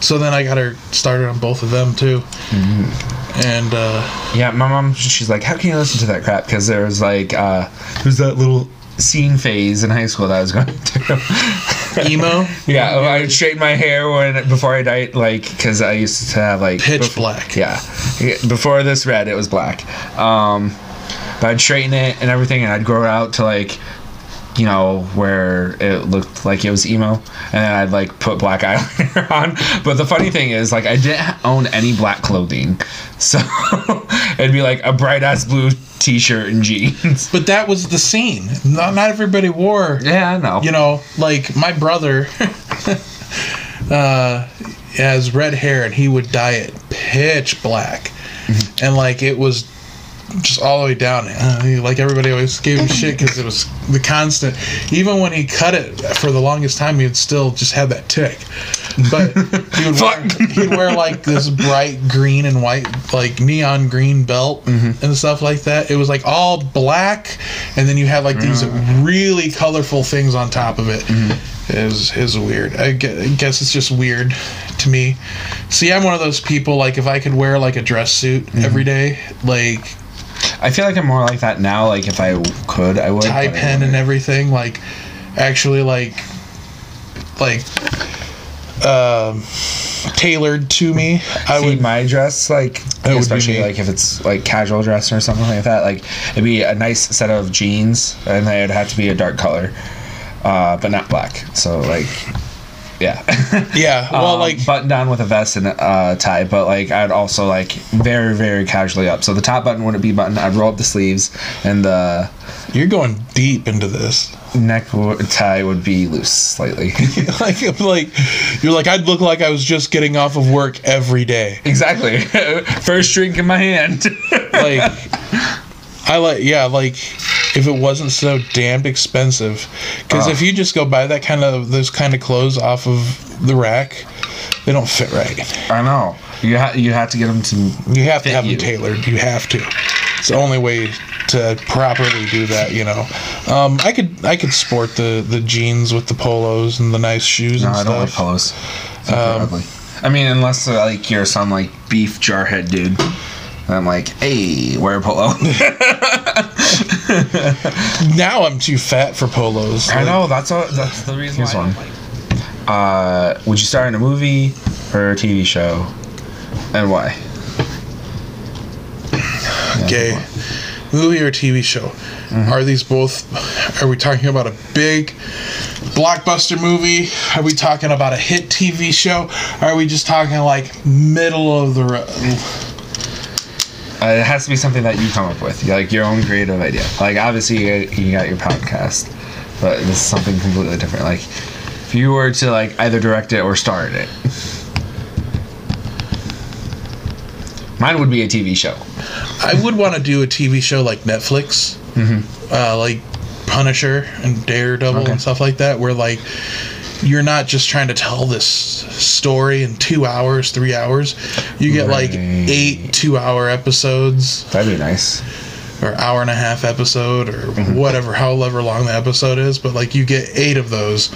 so then I got her started on both of them, too. Mm-hmm. And, uh... yeah, my mom, she's like, how can you listen to that crap? Because there was, like, uh... there's that little scene phase in high school that I was going through. Emo? Yeah, well, I would straighten my hair when before I dyed, like, because I used to have, like... Pitch before, black. Yeah. Before this red, it was black. Um, but I'd straighten it and everything, and I'd grow it out to, like, you know, where it looked like it was emo, and then I'd like put black eyeliner on. But the funny thing is, like, I didn't own any black clothing, so it'd be like a bright ass blue t-shirt and jeans. But that was the scene. Not, not everybody wore. Yeah, I know. You know, like my brother uh, has red hair, and he would dye it pitch black, mm-hmm. and like it was. Just all the way down. Uh, like, everybody always gave him shit because it was the constant. Even when he cut it for the longest time, he'd still just have that tick. But he would wear, he'd wear, like, this bright green and white, like, neon green belt mm-hmm. and stuff like that. It was, like, all black, and then you had, like, these really colorful things on top of it. Mm-hmm. It was, it was weird. I guess it's just weird to me. See, I'm one of those people, like, if I could wear, like, a dress suit mm-hmm. every day, like... I feel like I'm more like that now. Like, if I could, I would. Tie pen and everything. Like, actually, like, like, um, tailored to me. I See, would my dress, like, especially like if it's like casual dress or something like that. Like, it'd be a nice set of jeans, and they'd have to be a dark color, uh, but not black. So like. Yeah. Yeah. Well, um, like button down with a vest and a uh, tie, but like I'd also like very, very casually up. So the top button wouldn't be buttoned. I'd roll up the sleeves, and the you're going deep into this. Neck tie would be loose slightly. like, like you're like I'd look like I was just getting off of work every day. Exactly. First drink in my hand. like I like yeah like. If it wasn't so damned expensive, because uh, if you just go buy that kind of those kind of clothes off of the rack, they don't fit right. I know you ha- you have to get them to you have to have you. them tailored. You have to. It's the only way to properly do that. You know, um, I could I could sport the, the jeans with the polos and the nice shoes. No, and I stuff. don't like polos. Um, I mean, unless uh, like you're some like beef jarhead dude. And I'm like, hey, wear a polo. Now I'm too fat for polos. Like, I know. That's a, that's the reason here's why. Here's one. Uh, would you star in a movie or a T V show? And why? Okay. Yeah, movie or T V show? Mm-hmm. Are these both... Are we talking about a big... blockbuster movie? Are we talking about a hit T V show? Are we just talking like middle of the road... Uh, it has to be something that you come up with, like your own creative idea. Like, obviously, you, you got your podcast, but this is something completely different. Like, if you were to like either direct it or star in it, mine would be a T V show. I would want to do a T V show like Netflix, mm-hmm. uh, like Punisher and Daredevil okay. and stuff like that, where like you're not just trying to tell this story in two hours, three hours. You get right. like eight two-hour episodes. That'd be nice. Or hour and a half episode or mm-hmm. whatever, however long the episode is. But, like, you get eight of those,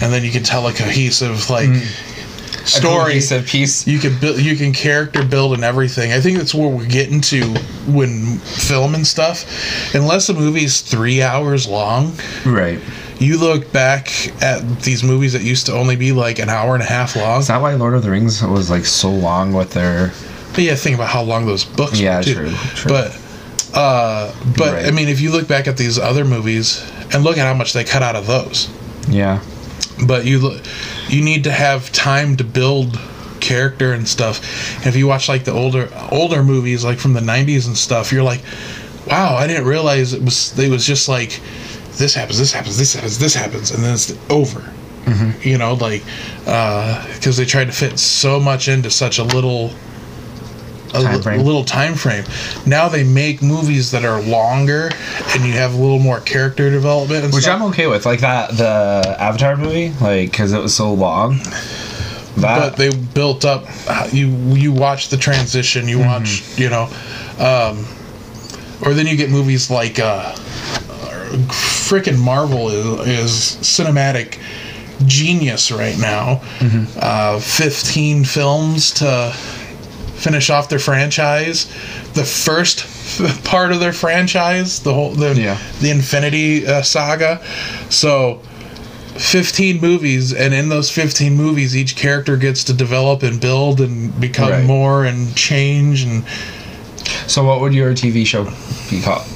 and then you can tell a cohesive, like, mm. story. A cohesive piece. You can, bu- you can character build and everything. I think that's where we get into when film and stuff. Unless the movie's three hours long. Right. You look back at these movies that used to only be like an hour and a half long. Is that why Lord of the Rings was like so long with their... But yeah, think about how long those books yeah, were too. Yeah, true, true. But, uh, but right. I mean, if you look back at these other movies and look at how much they cut out of those. Yeah. But you look, you need to have time to build character and stuff. And if you watch like the older older movies like from the nineties and stuff, you're like, wow, I didn't realize it was. It was just like... This happens, this happens, this happens, this happens, and then it's over. Mm-hmm. You know, like, because uh, they tried to fit so much into such a little a time frame. L- little time frame. Now they make movies that are longer, and you have a little more character development and Which stuff. Which I'm okay with. Like, that the Avatar movie, like, because it was so long. That. But they built up, you, you watch the transition, you mm-hmm. watch, you know, um, or then you get movies like... Uh, Frickin' Marvel is, is cinematic genius right now. Mm-hmm. Uh, fifteen films to finish off their franchise. The first f- part of their franchise, the whole the yeah. the Infinity uh, Saga. So, fifteen movies, and in those fifteen movies, each character gets to develop and build and become right. more and change. And so, what would your T V show be called?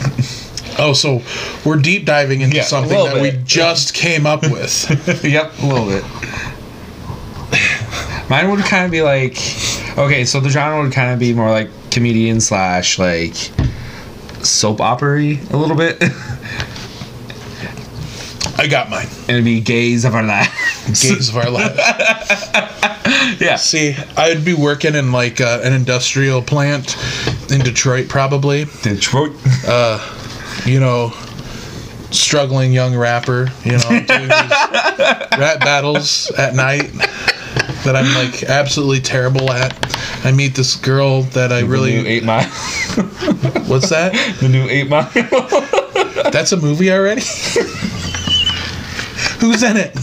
Oh, so we're deep diving into yeah, something that bit. we just came up with. Yep, a little bit. Mine would kind of be like, okay, so the genre would kind of be more like comedian slash like soap opera-y a little bit. I got mine. It'd be gays of our lives. Gays of our lives. Yeah. See, I'd be working in like uh, an industrial plant in Detroit, probably. Detroit. Uh, you know, struggling young rapper. You know, doing these rap battles at night that I'm like absolutely terrible at. I meet this girl that I the really new Eight Mile. What's that? The new Eight Mile. That's a movie already. Who's in it?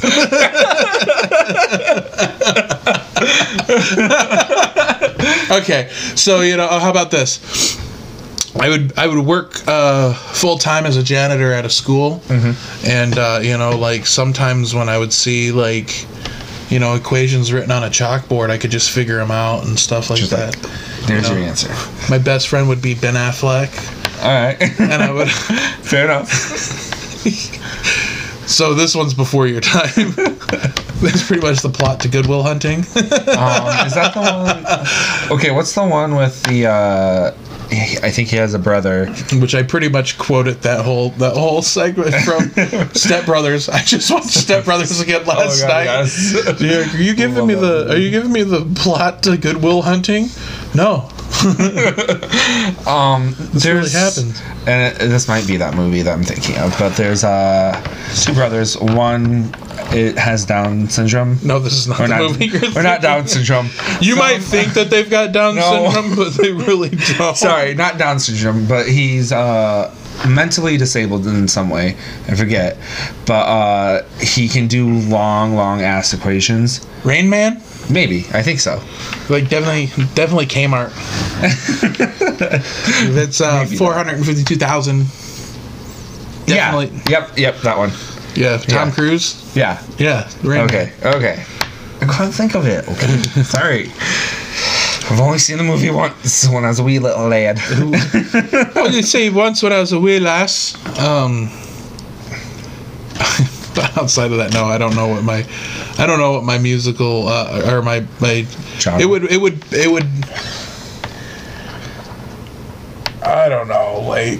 Okay, so you know, how about this? I would I would work uh, full time as a janitor at a school, mm-hmm. and uh, you know, like sometimes when I would see like, you know, equations written on a chalkboard, I could just figure them out and stuff like just that. Like, there's you know, your answer. My best friend would be Ben Affleck. All right, and I would. Fair enough. So this one's before your time. That's pretty much the plot to Good Will Hunting. um, is that the one? Okay, what's the one with the? Uh, I think he has a brother. Which I pretty much quoted that whole that whole segment from Step Brothers. I just watched Step Brothers again last oh God, night. Yes. Dude, are you giving me the? Are you giving me the plot to Good Will Hunting? No. um, this really happened, and it, this might be that movie that I'm thinking of. But there's uh, two brothers. One it has Down syndrome. No, this is not or the not, movie. You're or not Down syndrome. You so, might think that they've got Down no. syndrome, but they really don't. Sorry, not Down syndrome, but he's uh, mentally disabled in some way. I forget, but uh, he can do long, long ass equations. Rain Man. Maybe. I think so. Like, definitely definitely Kmart. That's uh, four hundred fifty-two thousand. Yeah. Yep, yep, that one. Yeah, Tom yeah. Cruise? Yeah. Yeah. Rain okay, Man. Okay. I couldn't think of it. Okay. Sorry. I've only seen the movie once when I was a wee little lad. What did you say once when I was a wee lass? Um... Outside of that, no, I don't know what my, I don't know what my musical uh, or my my. Genre. It would it would it would. I don't know, like.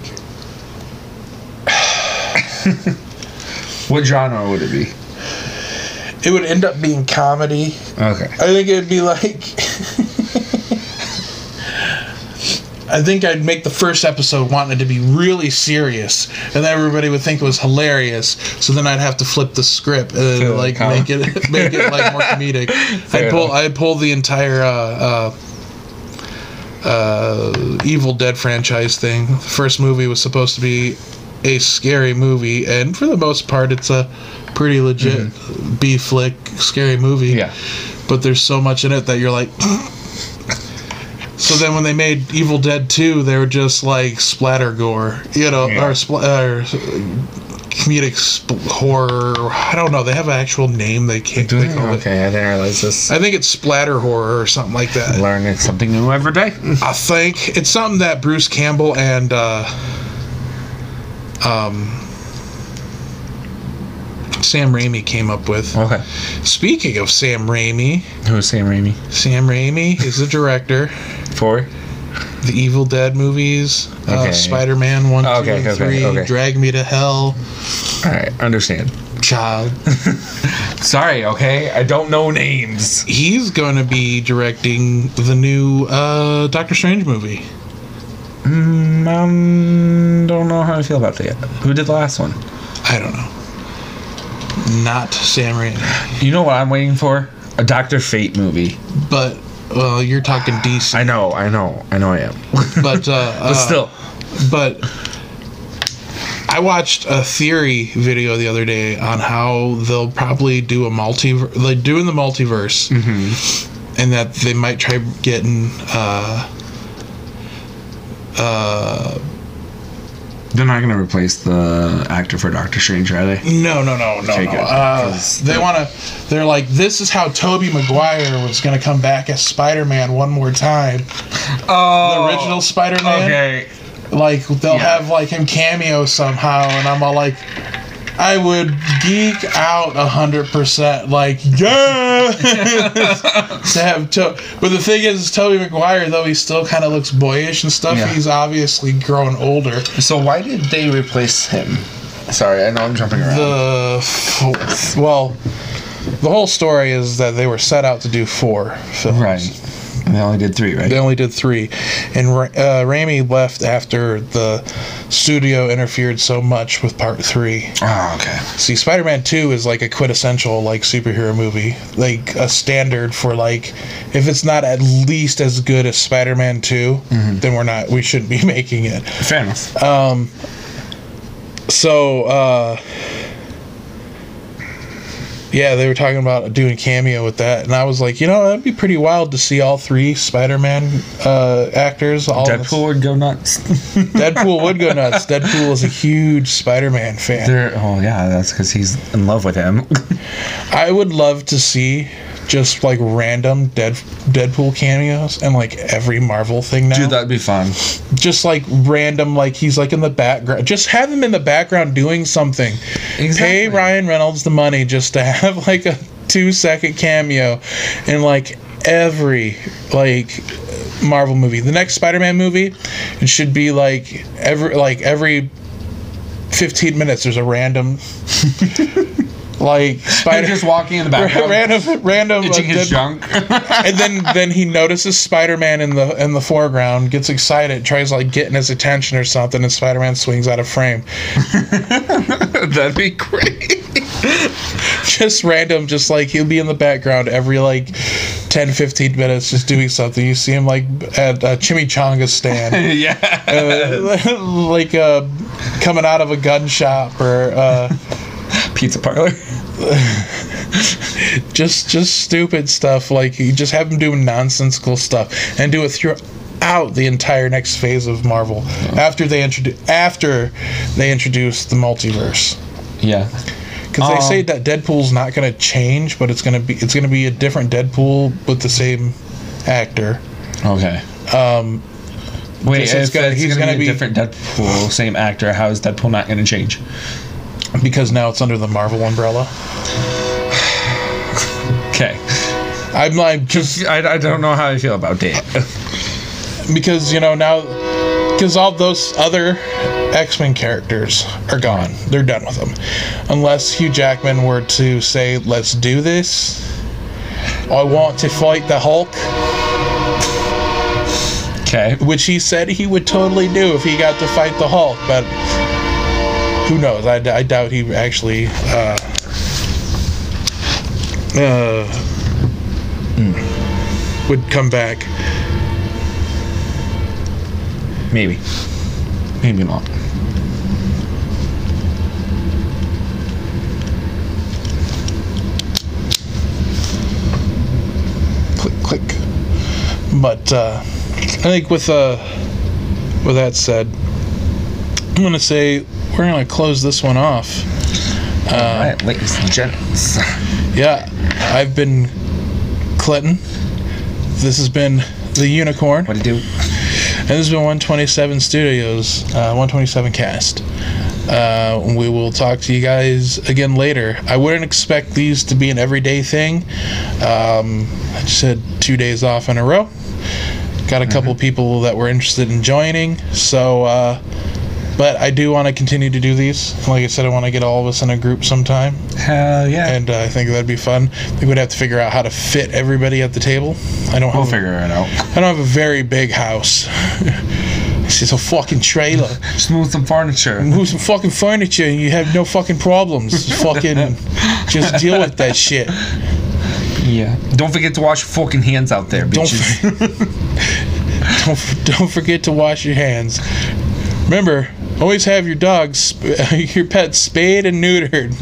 What genre would it be? It would end up being comedy. Okay. I think it'd be like. I think I'd make the first episode wanting it to be really serious, and then everybody would think it was hilarious. So then I'd have to flip the script and Feel like calm. make it make it like more comedic. Fair I'd pull enough. I'd pull the entire uh, uh, uh, Evil Dead franchise thing. The first movie was supposed to be a scary movie, and for the most part, it's a pretty legit mm-hmm. B flick scary movie. Yeah, but there's so much in it that you're like. So then when they made Evil Dead two, they were just like splatter gore, you know, yeah. or, spl- or comedic sp- horror. Or I don't know. They have an actual name they can't do. Okay, it. I didn't realize this. I think it's splatter horror or something like that. Learning something new every day. I think it's something that Bruce Campbell and uh, um, Sam Raimi came up with. Okay. Speaking of Sam Raimi. Who's Sam Raimi? Sam Raimi is the director. For? The Evil Dead movies. Okay. Uh, Spider-Man one, okay, two, and okay, three. Okay. Drag Me to Hell. All right. Understand. Child. Sorry, okay? I don't know names. He's going to be directing the new uh, Doctor Strange movie. Mm, I don't know how I feel about that yet. Who did the last one? I don't know. Not Sam Raimi. You know what I'm waiting for? A Doctor Fate movie. But, well, you're talking D C. I know, I know, I know I am. But, uh, but still. Uh, but I watched a theory video the other day on how they'll probably do a multiverse. They're doing the multiverse. Mm-hmm. And that they might try getting. Uh, uh, They're not going to replace the actor for Doctor Strange, are they? No, no, no, no, okay, no. Uh, they want to... They're like, this is how Tobey Maguire was going to come back as Spider-Man one more time. Oh. The original Spider-Man. Okay. Like, they'll yeah. have, like, him cameo somehow, and I'm all like, I would geek out one hundred percent. Like, yeah! to have to- but the thing is, Tobey Maguire, though he still kind of looks boyish and stuff, yeah. he's obviously grown older. So why did they replace him? Sorry, I know I'm jumping around. The f- well, the whole story is that they were set out to do four films. Right. And they only did three, right? They only did three. And uh, Raimi left after the studio interfered so much with part three. Oh, okay. See, Spider-Man two is like a quintessential like superhero movie. Like a standard for like, if it's not at least as good as Spider-Man two, mm-hmm. then we're not, we shouldn't be making it. Fair enough. Um, so, uh... yeah, they were talking about doing a cameo with that, and I was like, you know, that'd be pretty wild to see all three Spider-Man uh, actors. All Deadpool would go nuts. Deadpool would go nuts. Deadpool is a huge Spider-Man fan. They're, oh, yeah, that's because he's in love with him. I would love to see just, like, random Dead, Deadpool cameos and, like, every Marvel thing now. Dude, that'd be fun. Just, like, random, like, he's, like, in the background. Just have him in the background doing something. Exactly. Pay Ryan Reynolds the money just to have... have like a two second cameo in like every like Marvel movie. The next Spider-Man movie, it should be like every like every fifteen minutes there's a random like Spider just walking in the background, random random itching his junk, and then then he notices Spider-Man in the in the foreground, gets excited, tries like getting his attention or something, and Spider-Man swings out of frame. That'd be great. Just random, just like he'll be in the background every like ten fifteen minutes just doing something. You see him like at a chimichanga stand. Yeah. Uh, like uh, coming out of a gun shop or uh, pizza parlor. just just stupid stuff. Like you just have him doing nonsensical stuff and do it through out the entire next phase of Marvel. Oh. After they introduce after they introduce the multiverse. Yeah. Because they um, say that Deadpool's not going to change, but it's going to be it's going to be a different Deadpool with the same actor. Okay. Um, Wait, if gonna, it's he's going to be a different Deadpool, same actor. How is Deadpool not going to change? Because now it's under the Marvel umbrella. Okay. I'm like just I, I don't know how I feel about that. Because you know now, because all those other X-Men characters are gone. They're done with them. Unless Hugh Jackman were to say, let's do this. I want to fight the Hulk. Okay. Which he said he would totally do if he got to fight the Hulk. But who knows? I, I doubt he actually... Uh, uh, mm. would come back. Maybe. Maybe not. Click, click. But uh, I think with uh, with that said, I'm gonna say we're gonna close this one off. Uh, All right, ladies and gents. Yeah, I've been Clinton. This has been the Unicorn. What do you do? And this has been one twenty-seven Studios, uh, one twenty-seven Cast. Uh, we will talk to you guys again later. I wouldn't expect these to be an everyday thing. Um, I just had two days off in a row. Got a couple mm-hmm. people that were interested in joining. So, uh, but I do want to continue to do these. Like I said, I want to get all of us in a group sometime. Hell yeah. And uh, I think that'd be fun. I think we'd have to figure out how to fit everybody at the table. I don't. We'll have figure a, it out. I don't have a very big house. It's just a fucking trailer. Just move some furniture. Move some fucking furniture and you have no fucking problems. Fucking just deal with that shit. Yeah. Don't forget to wash your fucking hands out there, bitches. Don't, f- don't, don't forget to wash your hands. Remember, always have your dogs, sp- your pets spayed and neutered.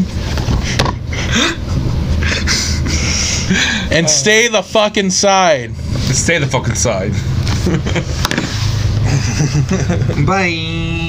And stay the fuck inside. Stay the fuck inside. Bye.